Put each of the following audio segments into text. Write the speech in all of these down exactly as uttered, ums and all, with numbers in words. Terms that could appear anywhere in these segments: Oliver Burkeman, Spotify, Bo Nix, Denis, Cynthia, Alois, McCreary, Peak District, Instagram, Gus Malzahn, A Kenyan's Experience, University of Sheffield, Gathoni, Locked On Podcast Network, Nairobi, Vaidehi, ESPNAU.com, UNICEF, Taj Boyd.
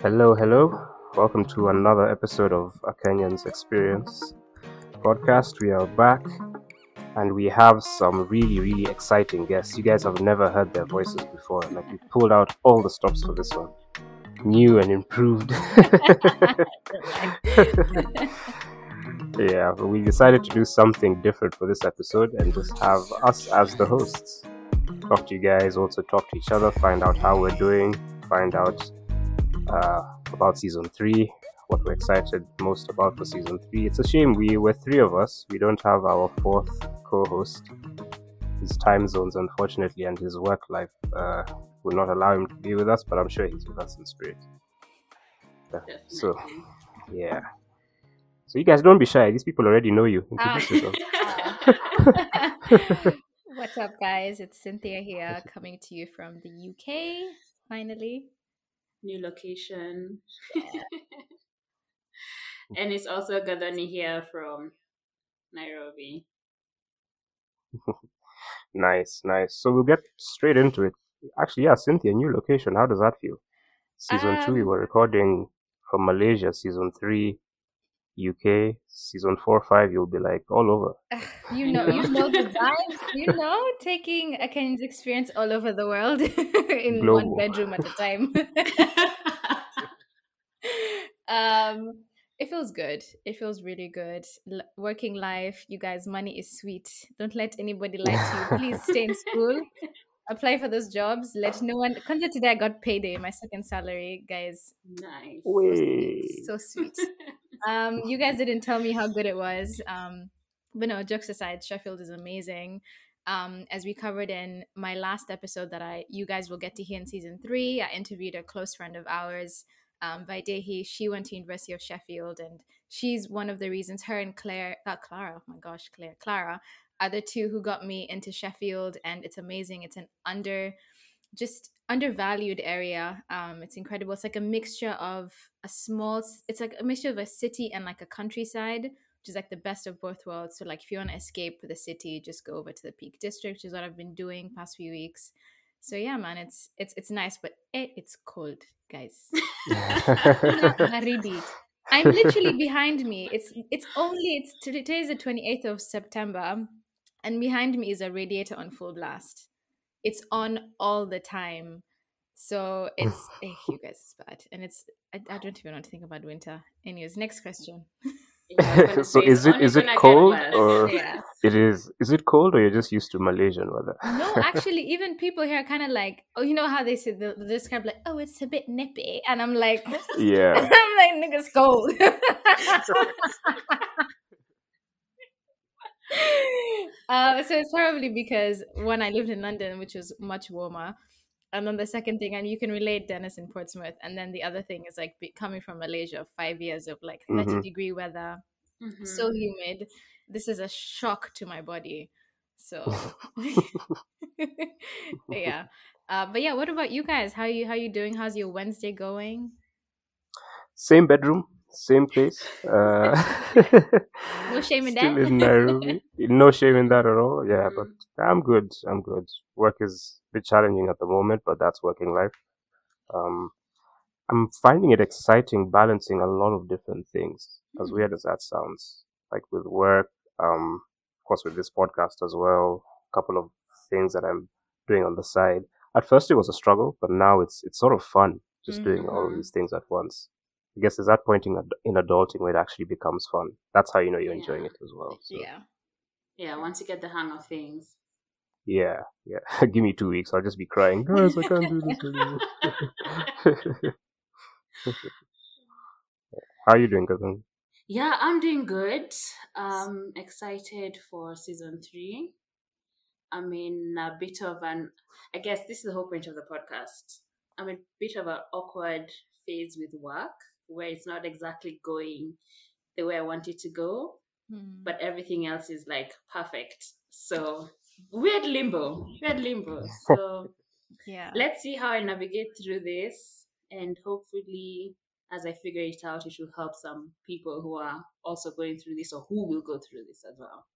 Hello, hello. Welcome to another episode of A Kenyan's Experience podcast. We are back and we have some really, really exciting guests. You guys have never heard their voices before. Like, we pulled out all the stops for this one. New and improved. Yeah, but we decided to do something different for this episode and just have us as the hosts. Talk to you guys, also talk to each other, find out how we're doing, find out uh about season three, what we're excited most about for season three. It's a shame we were three of us. We don't have our fourth co-host. His time zones, unfortunately, and his work life uh will not allow him to be with us, but I'm sure he's with us in spirit. Uh, so yeah. So you guys don't be shy, these people already know you. Introduce oh. yourself. What's up, guys? It's Cynthia here, coming to you from the U K, finally. New location. Yeah. And it's also Gathoni here from Nairobi. Nice, nice. So we'll get straight into it. Actually, yeah, Cynthia, new location. How does that feel? Season um, two, we were recording from Malaysia. Season three, U K. Season four, five, you'll be like all over. Uh, you know, you know the vibes. You know, taking a Kenyan's experience all over the world in global. One bedroom at a time. um, it feels good. It feels really good. L- working life, you guys. Money is sweet. Don't let anybody lie to you. Please stay in school. Apply for those jobs. Let no one. Consider today I got payday, my second salary, guys. Nice. Wee. So sweet. Um, you guys didn't tell me how good it was. Um, but no, jokes aside, Sheffield is amazing. Um, as we covered in my last episode that I, you guys will get to hear in season three, I interviewed a close friend of ours, um, Vaidehi. She went to University of Sheffield, and she's one of the reasons. Her and Claire, uh, Clara, oh my gosh, Claire, Clara, are the two who got me into Sheffield, and it's amazing. It's an under, just undervalued area. Um, it's incredible. It's like a mixture of a small, it's like a mixture of a city and like a countryside, which is like the best of both worlds. So like if you want to escape the city, just go over to the Peak District, which is what I've been doing past few weeks. So yeah, man, it's it's it's nice, but eh, it's cold, guys. I'm literally behind me. It's it's only, it's today is the twenty-eighth of September, and behind me is a radiator on full blast. It's on all the time. So it's, hey, you guys, it's bad. And it's, I, I don't even want to think about winter. Anyways, next question. Yeah, so is it is it cold or yeah. it is, is it cold or you're just used to Malaysian weather? No, actually, even people here are kind of like, oh, you know how they say, they describe like, oh, it's a bit nippy. And I'm like, yeah, I'm like, nigga's cold. Uh, so it's probably because when I lived in London, which was much warmer, and then the second thing, and you can relate, Dennis, in Portsmouth, and then the other thing is like be, coming from Malaysia, five years of like thirty mm-hmm. degree weather, mm-hmm. so humid. This is a shock to my body. So yeah, uh, but yeah, what about you guys? How you how you doing? How's your Wednesday going? Same bedroom. Same place. Uh, no shame in that. Still in Nairobi. No shame in that at all. Yeah, but I'm good. I'm good. Work is a bit challenging at the moment, but that's working life. Um, I'm finding it exciting balancing a lot of different things, as weird as that sounds. Like with work, um, of course, with this podcast as well, a couple of things that I'm doing on the side. At first, it was a struggle, but now it's it's sort of fun just mm-hmm. doing all of these things at once. I guess is that pointing in adulting where it actually becomes fun. That's how you know you're yeah. enjoying it as well. So. Yeah. Yeah, once you get the hang of things. Yeah, yeah. Give me two weeks, I'll just be crying. Guys, I can't do this anymore. How are you doing, cousin? Yeah, I'm doing good. Um, excited for season three. I'm in a bit of an, I guess this is the whole point of the podcast. I'm in a bit of an awkward phase with work, where it's not exactly going the way I want it to go, mm. but everything else is like perfect. So weird limbo, weird limbo. So yeah, let's see how I navigate through this, and hopefully as I figure it out, it should help some people who are also going through this or who will go through this as well.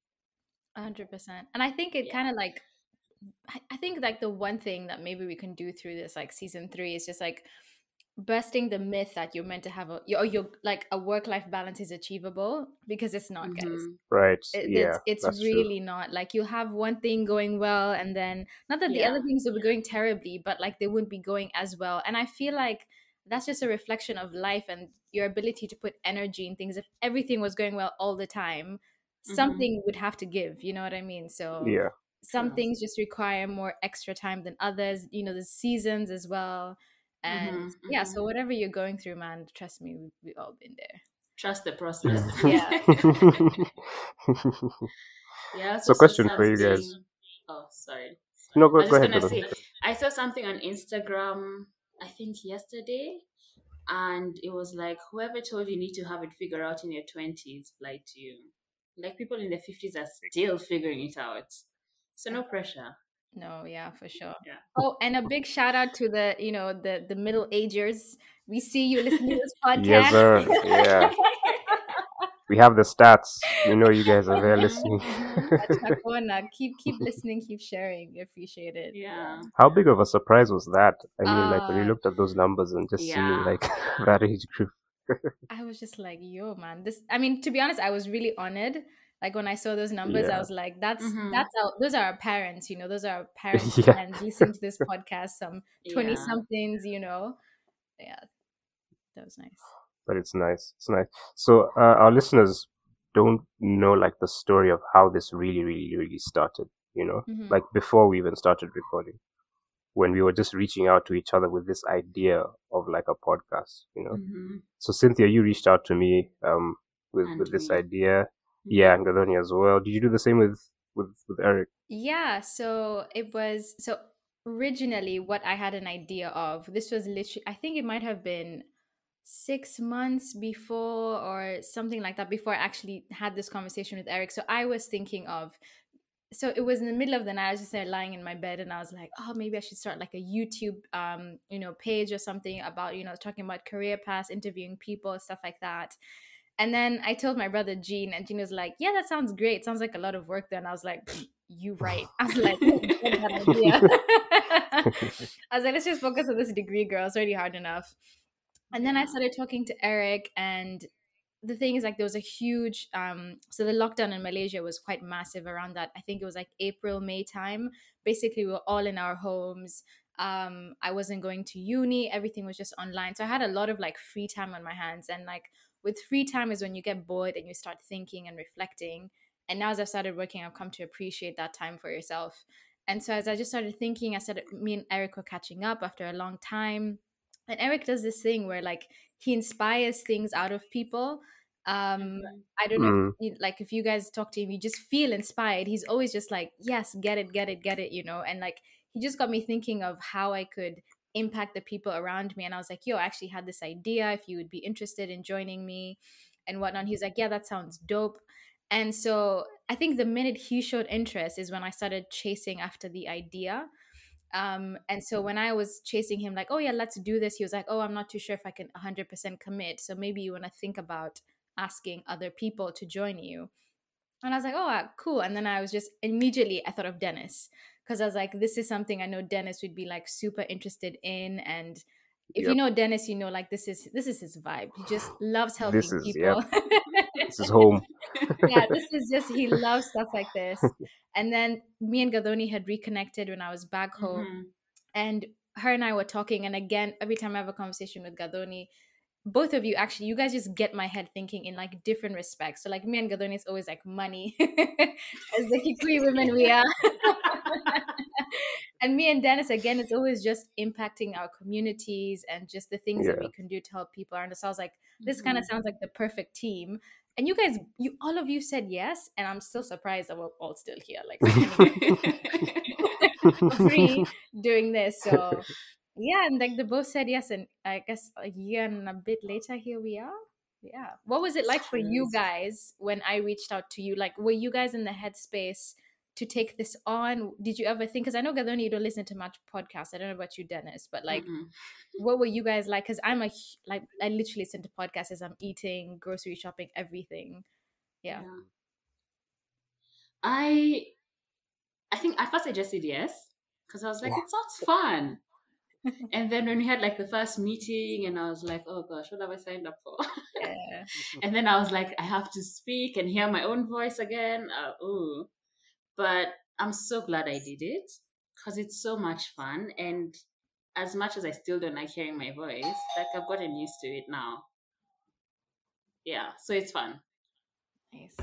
one hundred percent. And I think it yeah. kind of like, I think like the one thing that maybe we can do through this like season three is just like bursting the myth that you're meant to have a your your like a work-life balance is achievable, because it's not, mm-hmm. guys. Right. It, yeah, it's it's really true. Not like you have one thing going well and then not that the yeah. other things will be going terribly, but like they wouldn't be going as well. And I feel like that's just a reflection of life and your ability to put energy in things. If everything was going well all the time, mm-hmm. something would have to give, you know what I mean? So yeah. some yeah. things just require more extra time than others, you know, the seasons as well. And mm-hmm, yeah, mm-hmm. so whatever you're going through, man, trust me, we've, we've all been there. Trust the process. Yeah. yeah. So, so question for you guys. Oh, sorry. sorry. No, go, go ahead. Say, I saw something on Instagram, I think yesterday, and it was like, whoever told you need to have it figured out in your twenties lied to you. Like, people in their fifties are still figuring it out. So no pressure. No, yeah, for sure. Yeah. Oh, and a big shout out to the, you know, the, the middle agers. We see you listening to this podcast. Yes, sir. Yeah. We have the stats. We know you guys are there listening. keep keep listening, keep sharing. We appreciate it. Yeah. How big of a surprise was that? I mean, uh, like when you looked at those numbers and just yeah. seeing like that age group. I was just like, yo, man. This. I mean, to be honest, I was really honored. Like when I saw those numbers, yeah. I was like, that's, mm-hmm. that's our, those are our parents, you know, those are our parents yeah. and listen to this podcast, some twenty yeah. somethings, you know, yeah, that was nice. But it's nice. It's nice. So uh, our listeners don't know like the story of how this really, really, really started, you know, mm-hmm. like before we even started recording, when we were just reaching out to each other with this idea of like a podcast, you know. Mm-hmm. So Cynthia, you reached out to me um, with, with this idea. Yeah, and Gathoni as well. Did you do the same with, with, with Eric? Yeah, so it was, so originally what I had an idea of, this was literally, I think it might have been six months before or something like that, before I actually had this conversation with Eric. So I was thinking of, so it was in the middle of the night, I was just there lying in my bed and I was like, oh, maybe I should start like a YouTube, um, you know, page or something about, you know, talking about career paths, interviewing people, stuff like that. And then I told my brother, Gene, and Gene was like, yeah, that sounds great. Sounds like a lot of work then. I was like, you right. I was like, oh, I, idea. I was like, let's just focus on this degree, girl. It's already hard enough. And then I started talking to Eric. And the thing is, like, there was a huge, um, so the lockdown in Malaysia was quite massive around that. I think it was like April, May time. Basically, we were all in our homes. Um, I wasn't going to uni. Everything was just online. So I had a lot of like free time on my hands. And like, with free time is when you get bored and you start thinking and reflecting. And now as I've started working, I've come to appreciate that time for yourself. And so as I just started thinking, I started, me and Eric were catching up after a long time. And Eric does this thing where like he inspires things out of people. Um, I don't know, mm. if you, like if you guys talk to him, you just feel inspired. He's always just like, yes, get it, get it, get it, you know. And like he just got me thinking of how I could impact the people around me. And I was like, yo, I actually had this idea if you would be interested in joining me and whatnot. He was like, yeah, that sounds dope. And so I think the minute he showed interest is when I started chasing after the idea. Um, and so when I was chasing him like, oh yeah, let's do this. He was like, oh, I'm not too sure if I can one hundred percent commit. So maybe you want to think about asking other people to join you. And I was like, oh, cool. And then I was just immediately, I thought of Dennis. Because I was like, this is something I know Dennis would be like super interested in. And if yep. you know Dennis, you know, like this is this is his vibe. He just loves helping this is, people. Yep. This is home. yeah, this is just, he loves stuff like this. And then me and Gathoni had reconnected when I was back home. Mm-hmm. And her and I were talking. And again, every time I have a conversation with Gathoni, both of you, actually, you guys just get my head thinking in like different respects. So like me and Gathoni is always like money, as the Kikui women we are. And me and Dennis, again, it's always just impacting our communities and just the things yeah. that we can do to help people around us. So I was like, this mm-hmm. kind of sounds like the perfect team. And you guys, you all of you said yes. And I'm still surprised that we're all still here, like free doing this. So yeah, and like they both said yes, and I guess a year and a bit later, here we are. Yeah. What was it like for you guys when I reached out to you? Like, were you guys in the headspace to take this on? Did you ever think, because I know Gathoni, you don't listen to much podcasts. I don't know about you, Dennis, but like, mm-hmm. what were you guys like? Because I'm a, like, I literally listen to podcasts as I'm eating, grocery shopping, everything. Yeah. yeah. I, I think at first I just said yes, because I was like, yeah. it sounds fun. And then when we had like the first meeting and I was like, oh gosh, what have I signed up for? Yeah. And then I was like, I have to speak and hear my own voice again. Uh, ooh. But I'm so glad I did it because it's so much fun. And as much as I still don't like hearing my voice, like I've gotten used to it now. Yeah. So it's fun. Nice.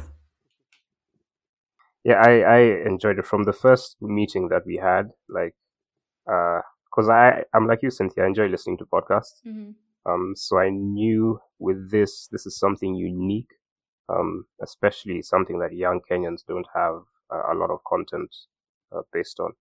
Yeah, I, I enjoyed it from the first meeting that we had, like, uh, because I, I'm like you, Cynthia, I enjoy listening to podcasts. Mm-hmm. Um, so I knew with this, this is something unique, um, especially something that young Kenyans don't have uh, a lot of content uh, based on.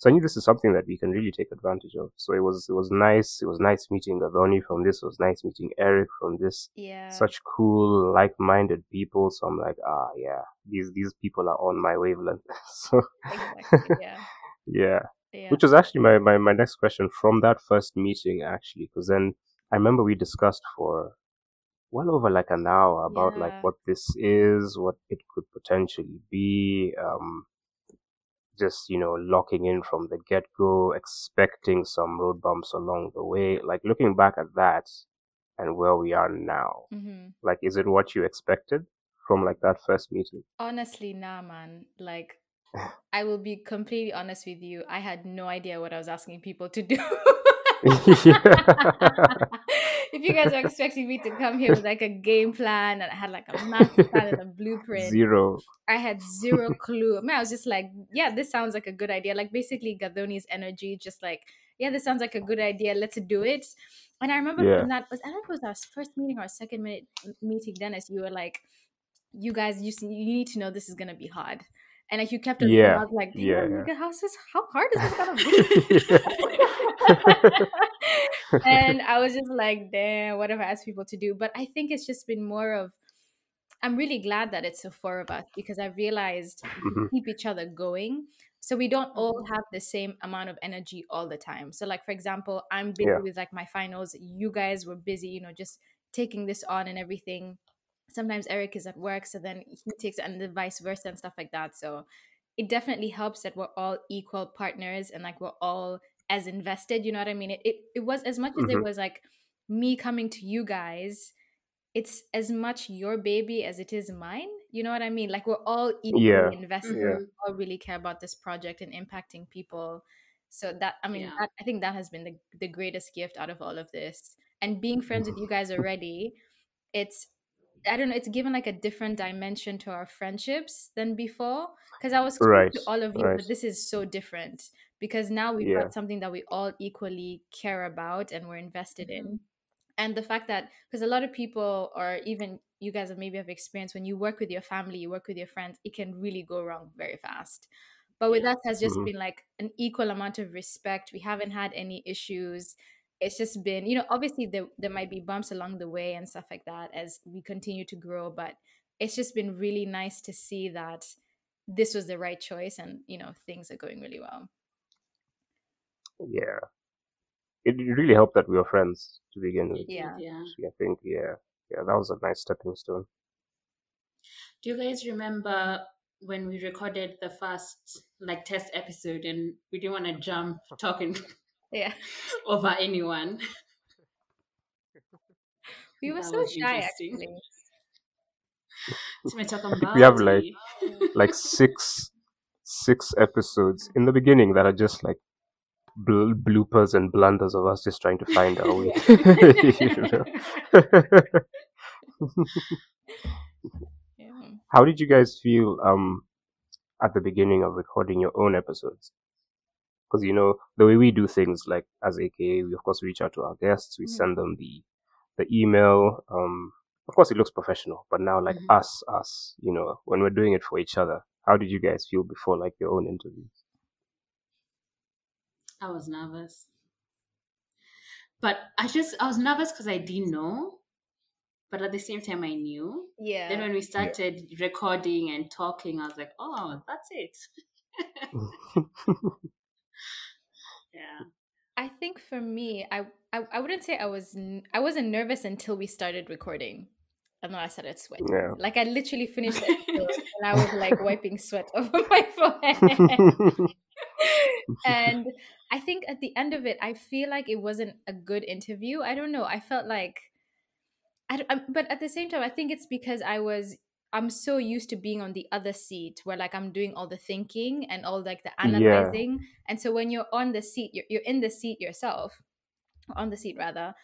So I knew this is something that we can really take advantage of. So it was it was nice. It was nice meeting Gathoni from this. It was nice meeting Eric from this. Yeah. Such cool, like-minded people. So I'm like, ah, yeah, these these people are on my wavelength. So exactly, yeah. yeah. Yeah. Which was actually my, my, my next question from that first meeting, actually, because then I remember we discussed for well over like an hour about yeah. like what this is, what it could potentially be, um, just, you know, locking in from the get-go, expecting some road bumps along the way, like looking back at that and where we are now. Mm-hmm. Like, is it what you expected from like that first meeting? Honestly, nah, man. Like, I will be completely honest with you. I had no idea what I was asking people to do. If you guys are expecting me to come here with like a game plan and I had like a master plan and a blueprint. Zero. I had zero clue. I mean, I was just like, yeah, this sounds like a good idea. Like basically Gathoni's energy, just like, yeah, this sounds like a good idea. Let's do it. And I remember yeah. from that, I don't know if it was our first meeting or our second minute meeting, Dennis, you were like, you guys, you, you need to know this is going to be hard. And like you kept on yeah. I was like, yeah, yeah. How's this, how hard is this gonna be? And I was just like, damn, what have I asked people to do? But I think it's just been more of, I'm really glad that it's the four of us because I realized mm-hmm. we keep each other going. So we don't all have the same amount of energy all the time. So like, for example, I'm busy yeah. with like my finals. You guys were busy, you know, just taking this on and everything. Sometimes Eric is at work, so then he takes it and the vice versa and stuff like that. So it definitely helps that we're all equal partners and like we're all as invested, you know what I mean? It it, it was as much as mm-hmm. it was like me coming to you guys, it's as much your baby as it is mine. You know what I mean? Like we're all equally yeah. invested. Yeah. We all really care about this project and impacting people. So that, I mean, yeah. that, I think that has been the, the greatest gift out of all of this. And being friends with you guys already, it's, I don't know, it's given like a different dimension to our friendships than before because I was close right, to all of you, right. but this is so different because now we've yeah. got something that we all equally care about and we're invested mm-hmm. in. And the fact that, because a lot of people or even you guys have maybe have experienced when you work with your family, you work with your friends, it can really go wrong very fast. But with yeah. us has just mm-hmm. been like an equal amount of respect. We haven't had any issues. It's just been, you know, obviously there, there might be bumps along the way and stuff like that as we continue to grow, but it's just been really nice to see that this was the right choice and, you know, things are going really well. Yeah. It really helped that we were friends to begin with. Yeah. yeah. I think, yeah, yeah, that was a nice stepping stone. Do you guys remember when we recorded the first, like, test episode and we didn't want to jump talking Yeah, over anyone. We were that so shy, actually. We have like like six six episodes in the beginning that are just like bl- bloopers and blunders of us just trying to find our way. yeah. How did you guys feel um at the beginning of recording your own episodes? Because, you know, the way we do things, like, as A K A, we, of course, reach out to our guests. We mm-hmm. send them the the email. Um, of course, it looks professional. But now, like, mm-hmm. us, us, you know, when we're doing it for each other, how did you guys feel before, like, your own interviews? I was nervous. But I just, I was nervous because I didn't know. But at the same time, I knew. Yeah. Then when we started yeah. recording and talking, I was like, oh, that's it. Yeah. I think for me, I, I I wouldn't say I was I wasn't nervous until we started recording. And then I started sweating. Yeah. Like I literally finished the episode and I was like wiping sweat over my forehead. And I think at the end of it, I feel like it wasn't a good interview. I don't know. I felt like, I, I but at the same time, I think it's because I was, I'm so used to being on the other seat where like I'm doing all the thinking and all like the analyzing. Yeah. And so when you're on the seat, you're, you're in the seat yourself, or on the seat rather,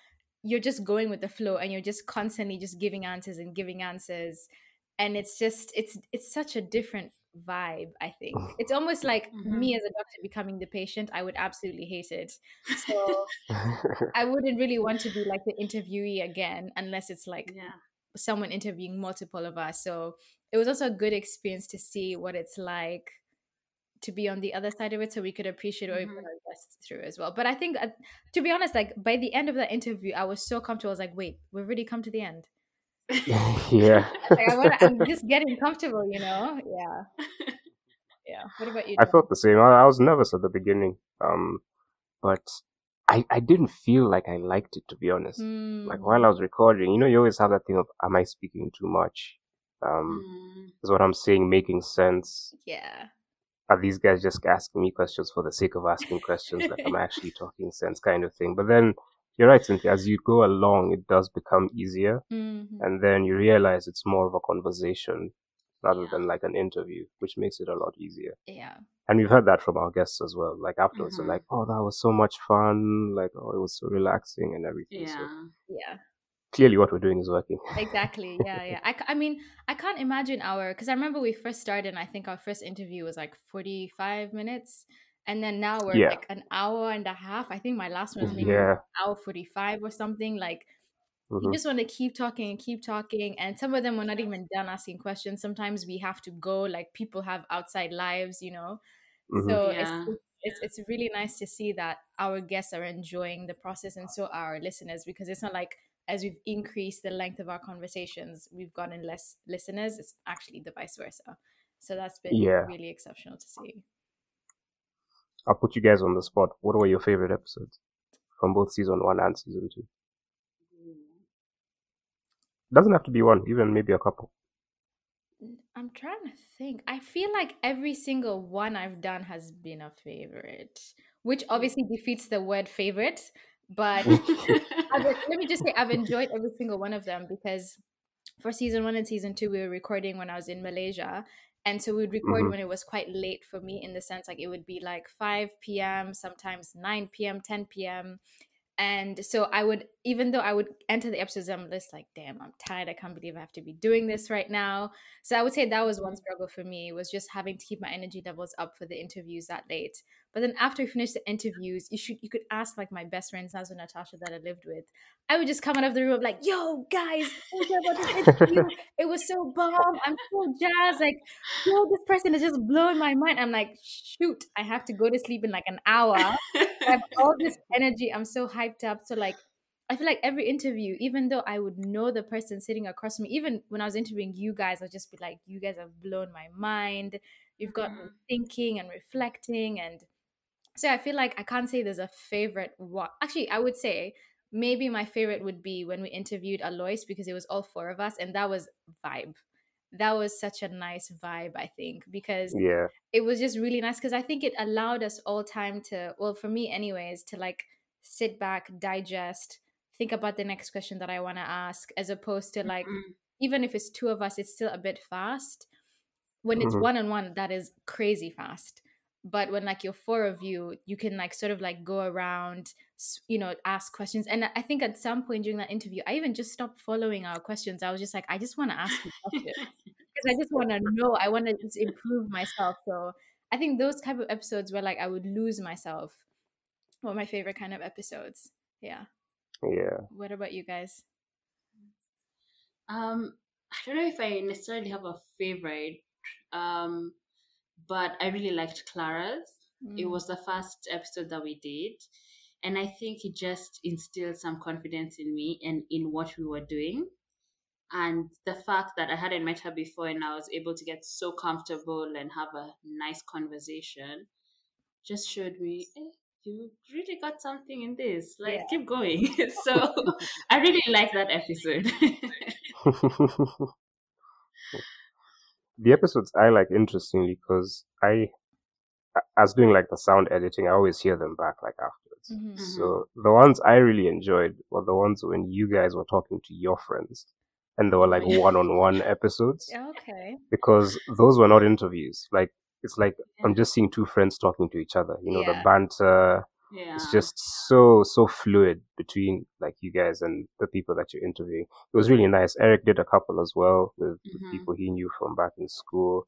you're just going with the flow and you're just constantly just giving answers and giving answers. And it's just, it's it's such a different vibe, I think. It's almost like mm-hmm. me as a doctor becoming the patient, I would absolutely hate it. So I wouldn't really want to be like the interviewee again, unless it's like yeah. someone interviewing multiple of us. So it was also a good experience to see what it's like to be on the other side of it, so we could appreciate what mm-hmm. we progressed through as well. But I think, uh, to be honest, like by the end of that interview, I was so comfortable. I was like, wait, we've really come to the end. Yeah. Like I wanna, I'm just getting comfortable, you know. Yeah. Yeah. What about you, John? I felt the same. I, I was nervous at the beginning, um, but I I didn't feel like I liked it, to be honest. Mm. Like while I was recording, you know, you always have that thing of, am I speaking too much? Um, mm. Is what I'm saying making sense? Yeah. Are these guys just asking me questions for the sake of asking questions? Like, am I actually talking sense, kind of thing? But then. You're right, Cynthia. As you go along, it does become easier. Mm-hmm. And then you realize it's more of a conversation rather yeah. than like an interview, which makes it a lot easier. Yeah. And we've heard that from our guests as well. Like afterwards, mm-hmm. they're like, oh, that was so much fun. Like, oh, it was so relaxing and everything. Yeah. So yeah. Clearly what we're doing is working. Exactly. Yeah. Yeah. I, I mean, I can't imagine our, because I remember we first started and I think our first interview was like forty-five minutes. And then now we're yeah. like an hour and a half. I think my last one was maybe yeah. an hour forty-five or something. Like, mm-hmm. you just want to keep talking and keep talking. And some of them were not even done asking questions. Sometimes we have to go. Like, people have outside lives, you know. Mm-hmm. So yeah. it's, it's it's really nice to see that our guests are enjoying the process and so are our listeners. Because it's not like as we've increased the length of our conversations, we've gotten less listeners. It's actually the vice versa. So that's been yeah. really exceptional to see. I'll put you guys on the spot. What were your favorite episodes from both season one and season two? Doesn't have to be one, even maybe a couple. I'm trying to think. I feel like every single one I've done has been a favorite, which obviously defeats the word favorite. But I've, let me just say I've enjoyed every single one of them, because for season one and season two, we were recording when I was in Malaysia. And so we would record mm-hmm. when it was quite late for me, in the sense like it would be like five p.m., sometimes nine p.m., ten p.m. And so I would, even though I would enter the episodes, I'm just like, damn, I'm tired. I can't believe I have to be doing this right now. So I would say that was one struggle for me, was just having to keep my energy levels up for the interviews that late. But then after we finished the interviews, you should you could ask like my best friends, Nazo and Natasha, that I lived with. I would just come out of the room like, yo, guys, about this interview. It was so bomb. I'm so jazzed. Like, yo, this person is just blowing my mind. I'm like, shoot, I have to go to sleep in like an hour. I have all this energy. I'm so hyped up. So like, I feel like every interview, even though I would know the person sitting across from me, even when I was interviewing you guys, I'd just be like, you guys have blown my mind. You've got mm-hmm. me thinking and reflecting. And so I feel like I can't say there's a favorite one. Actually, I would say maybe my favorite would be when we interviewed Alois, because it was all four of us. And that was vibe. That was such a nice vibe, I think, because yeah. it was just really nice. Because I think it allowed us all time to, well, for me anyways, to like sit back, digest, think about the next question that I want to ask, as opposed to like, mm-hmm. even if it's two of us, it's still a bit fast. When it's mm-hmm. one-on-one, that is crazy fast. But when like you're four of you, you can like sort of like go around, you know, ask questions. And I think at some point during that interview, I even just stopped following our questions. I was just like, I just want to ask you questions because I just want to know. I want to just improve myself. So I think those type of episodes where like I would lose myself were my favorite kind of episodes. Yeah. Yeah. What about you guys? Um, I don't know if I necessarily have a favorite. Um, but I really liked Clara's. Mm. It was the first episode that we did. And I think it just instilled some confidence in me and in what we were doing. And the fact that I hadn't met her before and I was able to get so comfortable and have a nice conversation just showed me, hey, you really got something in this. Like, yeah. keep going. So I really like that episode. The episodes I like, interestingly, because I, as doing like the sound editing, I always hear them back like afterwards. Mm-hmm. So the ones I really enjoyed were the ones when you guys were talking to your friends. And they were like one-on-one episodes. Okay. Because those were not interviews. Like, it's like yeah. I'm just seeing two friends talking to each other. You know, yeah. the banter. Yeah. It's just so, so fluid between like you guys and the people that you're interviewing. It was really nice. Eric did a couple as well with, mm-hmm. with people he knew from back in school.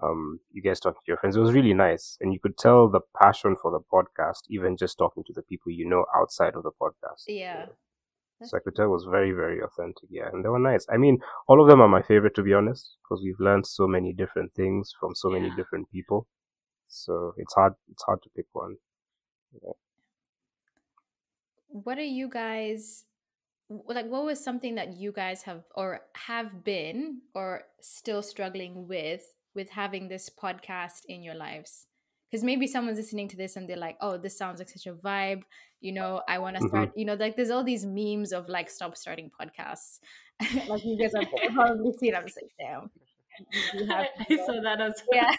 Um, you guys talking to your friends. It was really nice. And you could tell the passion for the podcast, even just talking to the people you know outside of the podcast. Yeah. You know? So I could tell it was very, very authentic, yeah. And they were nice. I mean, all of them are my favorite, to be honest, because we've learned so many different things from so yeah. many different people. So it's hard it's hard to pick one. Yeah. What are you guys, like, what was something that you guys have or have been or still struggling with, with having this podcast in your lives? Because maybe someone's listening to this and they're like, oh, this sounds like such a vibe. You know, I want to start, mm-hmm. you know, like there's all these memes of like, stop starting podcasts. Like you guys have probably seen, I'm just like, damn. You have I saw that as well. Yeah.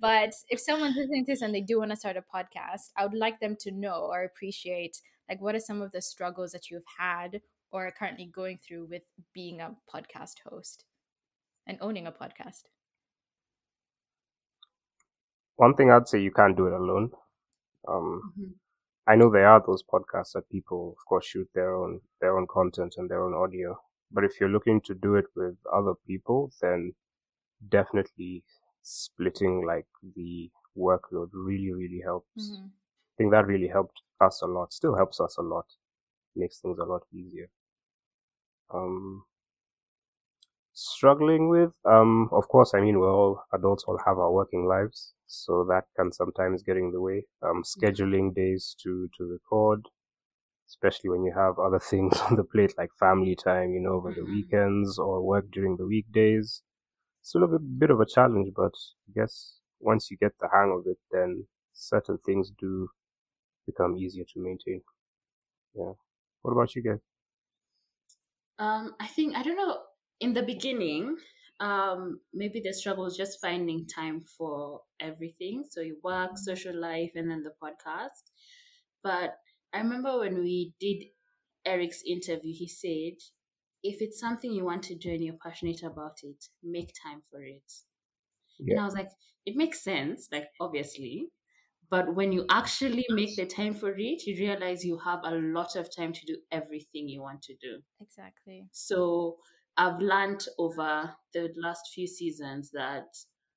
But if someone's listening to this and they do want to start a podcast, I would like them to know or appreciate, like, what are some of the struggles that you've had or are currently going through with being a podcast host and owning a podcast? One thing I'd say, you can't do it alone. Um, mm-hmm. I know there are those podcasts that people, of course, shoot their own their own content and their own audio. But if you're looking to do it with other people, then definitely splitting like the workload really, really helps. Mm-hmm. I think that really helped us a lot. Still helps us a lot. Makes things a lot easier. Um, struggling with, um, of course, I mean, we're all adults, all have our working lives. So that can sometimes get in the way. Um, scheduling days to, to record, especially when you have other things on the plate like family time, you know, over the weekends or work during the weekdays. It's a little bit, bit of a challenge, but I guess once you get the hang of it, then certain things do become easier to maintain. Yeah. What about you guys? Um, I think, I don't know, in the beginning... Um, maybe the struggle is just finding time for everything. So your work, social life, and then the podcast. But I remember when we did Eric's interview, he said, if it's something you want to do and you're passionate about it, make time for it. Yeah. And I was like, it makes sense, like obviously. But when you actually make the time for it, you realize you have a lot of time to do everything you want to do. Exactly. So I've learned over the last few seasons that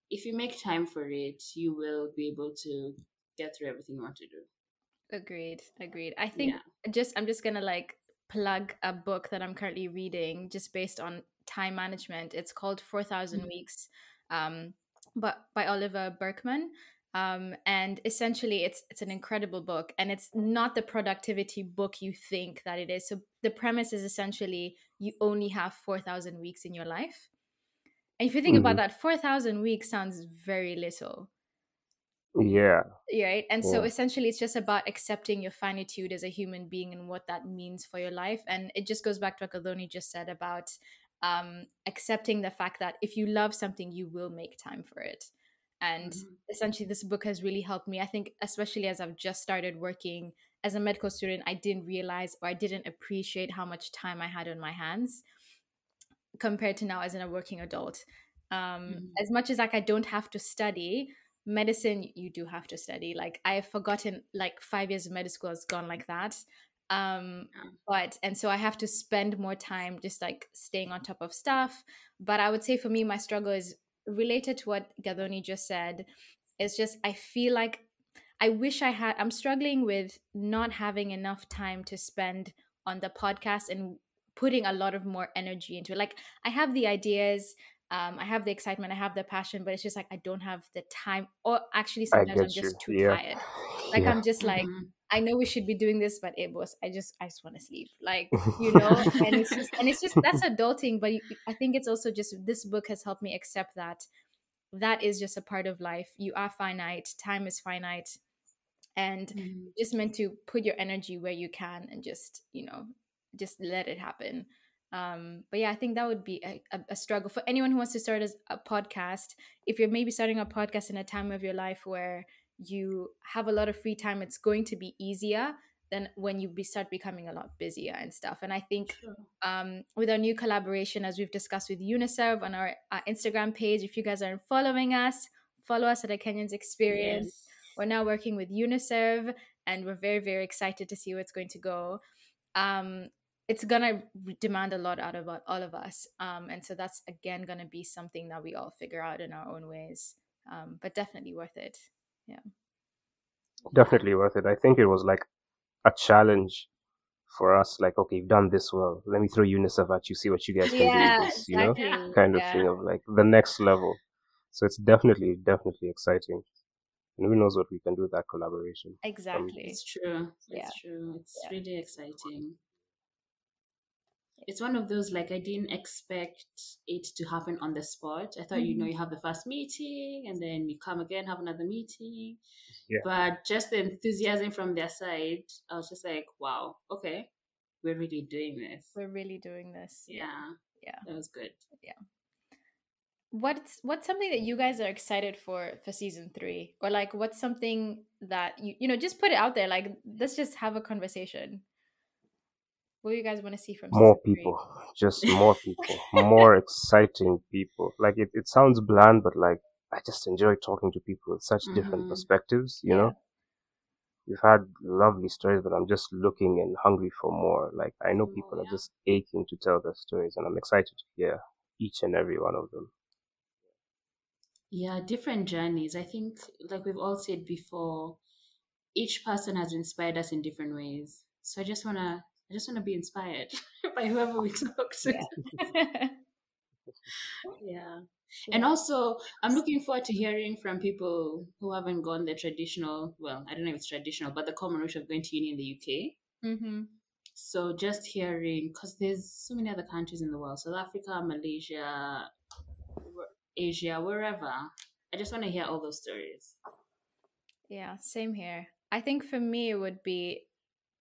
if you make time for it, you will be able to get through everything you want to do. Agreed. Agreed. I think yeah. just I'm just going to like plug a book that I'm currently reading just based on time management. It's called four thousand mm-hmm. Weeks um, but by Oliver Burkeman. Um, and essentially it's it's an incredible book, and it's not the productivity book you think that it is. So the premise is essentially you only have four thousand weeks in your life. And if you think mm-hmm. about that, four thousand weeks sounds very little. Yeah. Right? And yeah. so essentially it's just about accepting your finitude as a human being and what that means for your life. And it just goes back to what Gathoni just said about um, accepting the fact that if you love something, you will make time for it. And mm-hmm. essentially this book has really helped me. I think especially as I've just started working as a medical student, I didn't realize or I didn't appreciate how much time I had on my hands compared to now as in a working adult. Um, mm-hmm. As much as like I don't have to study, medicine you do have to study. Like I've forgotten like five years of medical school has gone like that. Um, but, and so I have to spend more time just like staying on top of stuff. But I would say for me, my struggle is related to what Gathoni just said. It's just I feel like I wish I had I'm struggling with not having enough time to spend on the podcast and putting a lot of more energy into it. Like I have the ideas, um I have the excitement, I have the passion, but it's just like I don't have the time, or actually sometimes I'm just you. too yeah. tired. Like yeah. I'm just like mm-hmm. I know we should be doing this, but it was, I just, I just want to sleep, like, you know, and it's just, and it's just, that's adulting. But I think it's also just, this book has helped me accept that that is just a part of life. You are finite. Time is finite. And mm-hmm. you're just meant to put your energy where you can and just, you know, just let it happen. Um, but yeah, I think that would be a, a, a struggle for anyone who wants to start a podcast. If you're maybe starting a podcast in a time of your life where you have a lot of free time, it's going to be easier than when you be start becoming a lot busier and stuff. And I think sure. um, with our new collaboration, as we've discussed with UNICEF on our, our Instagram page, if you guys aren't following us, follow us at A Kenyan's Experience. Yes. We're now working with UNICEF, and we're very, very excited to see where it's going to go. Um, it's going to demand a lot out of all of us. Um, and so that's, again, going to be something that we all figure out in our own ways, um, but definitely worth it. Yeah, definitely worth it. I think it was like a challenge for us, like, okay, you've done this well, let me throw UNICEF at you, see what you guys can yeah, do with this, you exactly. know, kind yeah. of thing of like the next level. So it's definitely, definitely exciting. And who knows what we can do with that collaboration. Exactly. Um, it's true. It's yeah. true. It's yeah. really exciting. It's one of those, like, I didn't expect it to happen on the spot. I thought, mm-hmm. you know, you have the first meeting and then you come again, have another meeting. Yeah. But just the enthusiasm from their side, I was just like, wow, okay, we're really doing this. We're really doing this. Yeah. Yeah. That was good. Yeah. What's what's something that you guys are excited for for season three? Or, like, what's something that, you you know, just put it out there. Like, let's just have a conversation. What do you guys want to see from more people? Just more people, more exciting people. Like, it, it sounds bland, but like, I just enjoy talking to people with such mm-hmm. different perspectives, you yeah. know? We've had lovely stories, but I'm just looking and hungry for more. Like, I know people oh, yeah. are just aching to tell their stories, and I'm excited to hear each and every one of them. Yeah, different journeys. I think, like we've all said before, each person has inspired us in different ways. So I just want to I just want to be inspired by whoever we talk to. Yeah. yeah. And also, I'm looking forward to hearing from people who haven't gone the traditional, well, I don't know if it's traditional, but the common route of going to uni in the U K. Mm-hmm. So just hearing, because there's so many other countries in the world, South Africa, Malaysia, Asia, wherever. I just want to hear all those stories. Yeah, same here. I think for me, it would be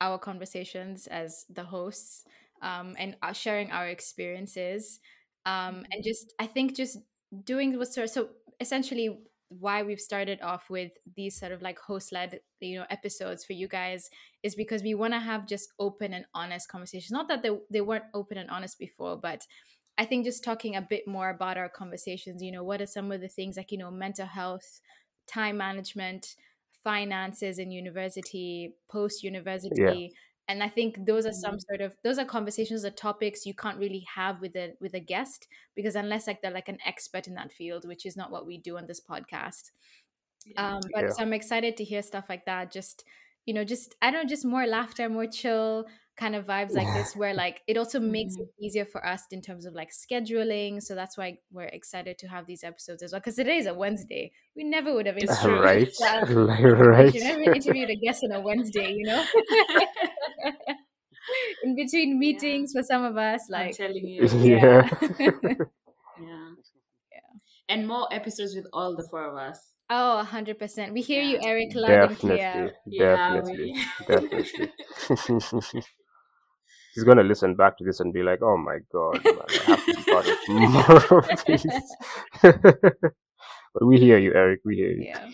our conversations as the hosts, um, and our sharing our experiences, um, and just I think just doing what sort of, so essentially why we've started off with these sort of like host-led, you know, episodes for you guys is because we want to have just open and honest conversations. Not that they they weren't open and honest before, but I think just talking a bit more about our conversations. You know, what are some of the things, like, you know, mental health, time management, finances in university, post-university. Yeah. And I think those are some sort of, those are conversations or topics you can't really have with a with a guest, because unless like they're like an expert in that field, which is not what we do on this podcast. Yeah. Um, but yeah. So I'm excited to hear stuff like that. Just, you know, just, I don't know, just more laughter, more chill kind of vibes like this, where like it also makes mm-hmm. it easier for us in terms of like scheduling. So that's why we're excited to have these episodes as well, because today is a Wednesday. We never would have interviewed right that. Right. You never interviewed a guest on a Wednesday, you know. In between meetings yeah. for some of us, like I'm telling you. Yeah. yeah. yeah. And more episodes with all the four of us. Oh, one hundred percent. We hear yeah. you, Eric, loud and clear. Definitely. Yeah, definitely. definitely. He's going to listen back to this and be like, oh my God, man, I have to be part of more of these. But we hear you, Eric. We hear you. Yeah.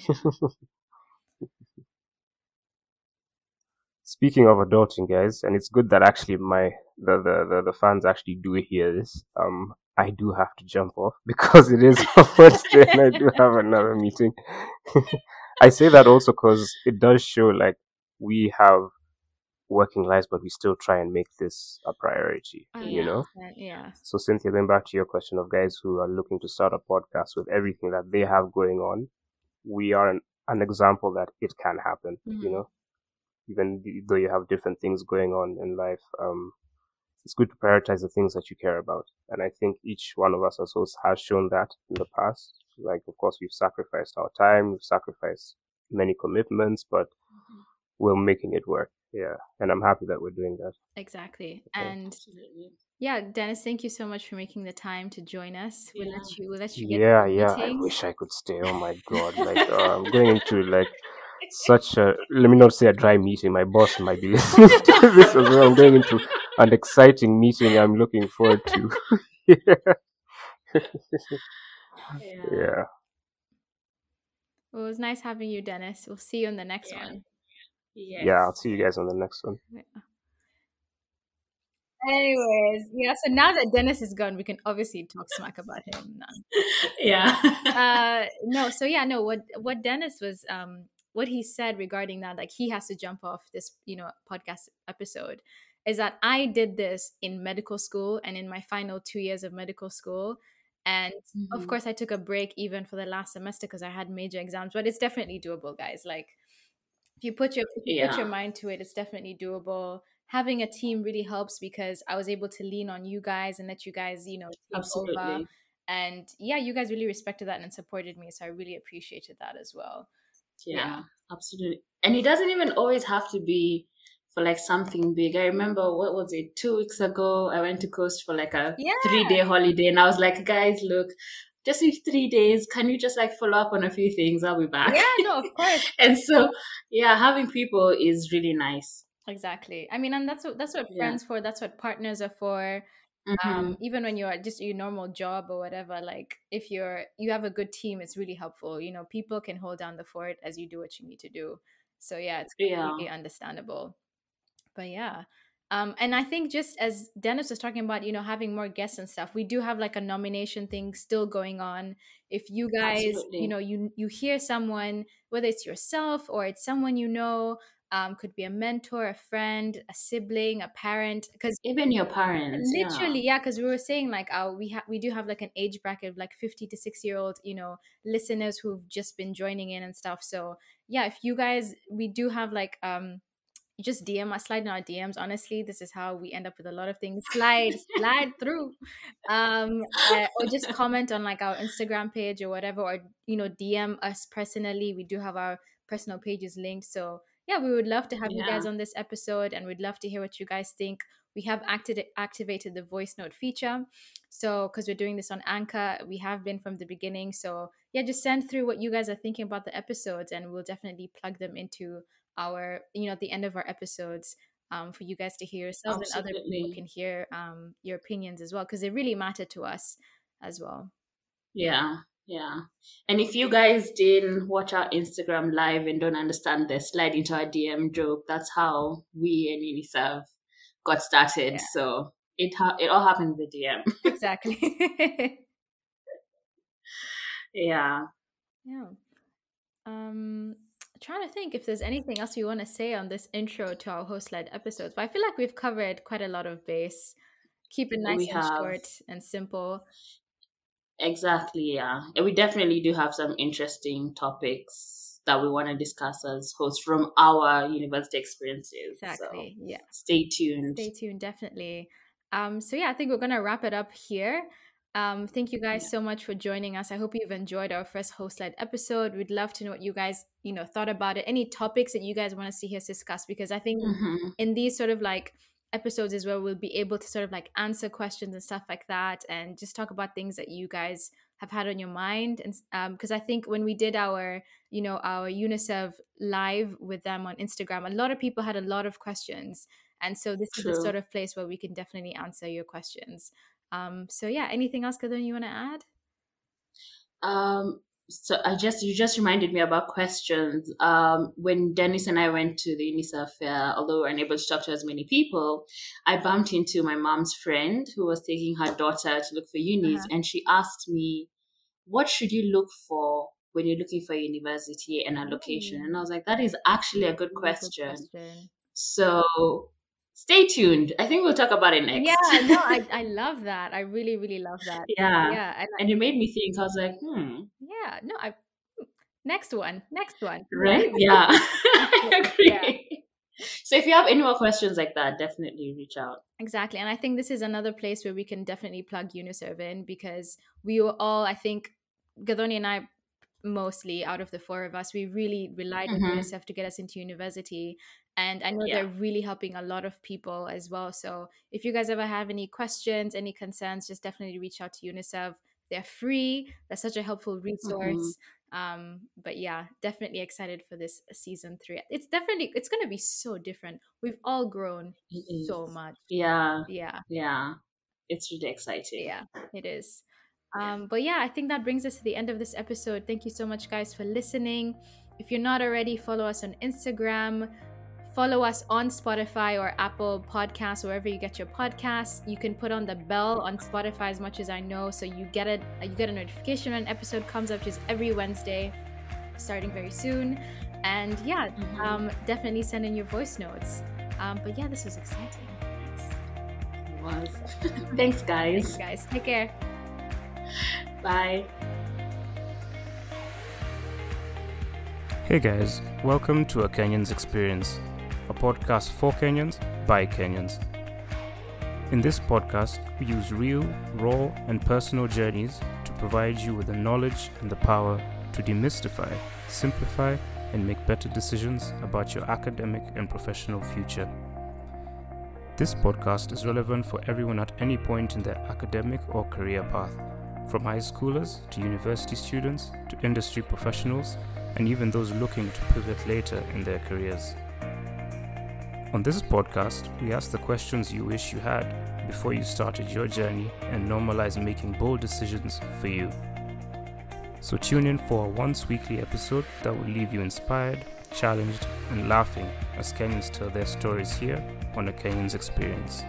Speaking of adulting, guys, and it's good that actually my the, the, the, the fans actually do hear this. Um, I do have to jump off because it is Wednesday and I do have another meeting. I say that also because it does show like we have working lives, but we still try and make this a priority, oh, you yeah. know? Yeah. So Cynthia, going back to your question of guys who are looking to start a podcast with everything that they have going on, we are an, an example that it can happen, mm-hmm. you know? Even though you have different things going on in life, um, it's good to prioritize the things that you care about. And I think each one of us as hosts has shown that in the past. Like, of course, we've sacrificed our time, we've sacrificed many commitments, but we're making it work. Yeah. And I'm happy that we're doing that. Exactly. Okay. And absolutely. Yeah, Dennis, thank you so much for making the time to join us. We'll yeah. let you we'll let you get Yeah, yeah. I wish I could stay. Oh my God. Like uh, I'm going into like such a, let me not say a dry meeting. My boss might be listening to this as well. I'm going into an exciting meeting I'm looking forward to. yeah. yeah. Yeah. Well, it was nice having you, Dennis. We'll see you in the next yeah. one. Yes. Yeah, I'll see you guys on the next one. Yeah. Anyways, yeah, so now that Dennis is gone, we can obviously talk smack about him now. Yeah. uh, no, so yeah, no, what what Dennis was, um, what he said regarding that, like he has to jump off this, you know, podcast episode, is that I did this in medical school and in my final two years of medical school. And mm-hmm. of course, I took a break even for the last semester because I had major exams, but it's definitely doable, guys. Like, If you put your if you yeah. put your mind to it, it's definitely doable. Having a team really helps because I was able to lean on you guys and let you guys, you know, take Absolutely. over. And yeah, you guys really respected that and supported me. So I really appreciated that as well. Yeah, yeah. Absolutely. And it doesn't even always have to be for like something big. I remember, what was it? Two weeks ago, I went to Coast for like a yeah. three day holiday. And I was like, guys, look, just in three days, can you just like follow up on a few things? I'll be back. Yeah, no, of course. And so, yeah, having people is really nice. Exactly. I mean, and that's what that's what yeah. friends for. That's what partners are for. Mm-hmm. Um, even when you're just your normal job or whatever, like if you're you have a good team, it's really helpful. You know, people can hold down the fort as you do what you need to do. So yeah, it's completely yeah. understandable. But yeah. Um, and I think just as Dennis was talking about, you know, having more guests and stuff, we do have like a nomination thing still going on. If you guys, Absolutely. you know, you you hear someone, whether it's yourself or it's someone you know, um, could be a mentor, a friend, a sibling, a parent, because even your parents, literally, yeah, because yeah, we were saying like, our, we ha- we do have like an age bracket of like fifty to six year old, you know, listeners who've just been joining in and stuff. So yeah, if you guys, we do have like um. just D M us, slide in our D Ms. Honestly, this is how we end up with a lot of things. Slide, slide through. Um, uh, or just comment on like our Instagram page or whatever, or, you know, D M us personally. We do have our personal pages linked. So yeah, we would love to have yeah. you guys on this episode and we'd love to hear what you guys think. We have acted, activated the voice note feature. So, because we're doing this on Anchor, we have been from the beginning. So yeah, just send through what you guys are thinking about the episodes and we'll definitely plug them into our, you know, at the end of our episodes, um, for you guys to hear yourselves Absolutely. and other people can hear um your opinions as well, because they really matter to us as well. Yeah, yeah. And if you guys didn't watch our Instagram live and don't understand the slide into our D M joke, that's how we and UNICEF got started. Yeah. So it ha- it all happened with D M. Exactly. yeah. Yeah. Um. Trying to think if there's anything else you want to say on this intro to our host-led episodes, but I feel like we've covered quite a lot of base. Keep it nice we and have. short and simple. Exactly, yeah. And we definitely do have some interesting topics that we want to discuss as hosts from our university experiences. Exactly, so yeah. Stay tuned. Stay tuned, definitely. Um, so yeah, I think we're going to wrap it up here. Um, thank you guys yeah. so much for joining us. I hope you've enjoyed our first host-led episode. We'd love to know what you guys, you know, thought about it. Any topics that you guys want to see us discuss, because I think mm-hmm. in these sort of like episodes is where we'll be able to sort of like answer questions and stuff like that, and just talk about things that you guys have had on your mind. And um, because I think when we did our, you know, our UNICEF live with them on Instagram, a lot of people had a lot of questions, and so this True. is the sort of place where we can definitely answer your questions. Um, so yeah, anything else, Gathoni, you want to add? Um, so I just, you just reminded me about questions. Um, when Dennis and I went to the UNICEF fair, although we weren't able to talk to as many people, I bumped into my mom's friend who was taking her daughter to look for unis. Uh-huh. And she asked me, what should you look for when you're looking for a university and a location? Mm-hmm. And I was like, that is actually a good question. Good question. So... stay tuned. I think we'll talk about it next. Yeah, no, I, I love that. I really, really love that. Yeah. yeah. And, and it made me think. I was like, hmm. Yeah. No, I. Next one. Next one. Right? Yeah. I agree. Yeah. So if you have any more questions like that, definitely reach out. Exactly. And I think this is another place where we can definitely plug UNICEF in, because we were all, I think, Gathoni and I mostly out of the four of us, we really relied mm-hmm. on UNICEF to get us into university. And I know yeah. they're really helping a lot of people as well. So if you guys ever have any questions, any concerns, just definitely reach out to UNICEF. They're free. That's such a helpful resource. Mm-hmm. Um, but yeah, definitely excited for this season three. It's definitely, it's going to be so different. We've all grown so much. Yeah. Yeah. Yeah. It's really exciting. Yeah, it is. Um, but yeah, I think that brings us to the end of this episode. Thank you so much, guys, for listening. If you're not already, follow us on Instagram. Follow us on Spotify or Apple Podcasts, wherever you get your podcasts. You can put on the bell on Spotify, as much as I know, so you get it. You get a notification when an episode comes up, which is every Wednesday, starting very soon. And yeah, mm-hmm. um, definitely send in your voice notes. Um, but yeah, this was exciting. Thanks. It was. Thanks, guys. Thanks, guys. Take care. Bye. Hey guys, welcome to A Kenyan's Experience, a podcast for Kenyans by Kenyans. In this podcast, we use real, raw, and personal journeys to provide you with the knowledge and the power to demystify, simplify, and make better decisions about your academic and professional future. This podcast is relevant for everyone at any point in their academic or career path, from high schoolers to university students to industry professionals, and even those looking to pivot later in their careers. On this podcast, we ask the questions you wish you had before you started your journey and normalize making bold decisions for you. So tune in for a once-weekly episode that will leave you inspired, challenged, and laughing as Kenyans tell their stories here on A Kenyan's Experience.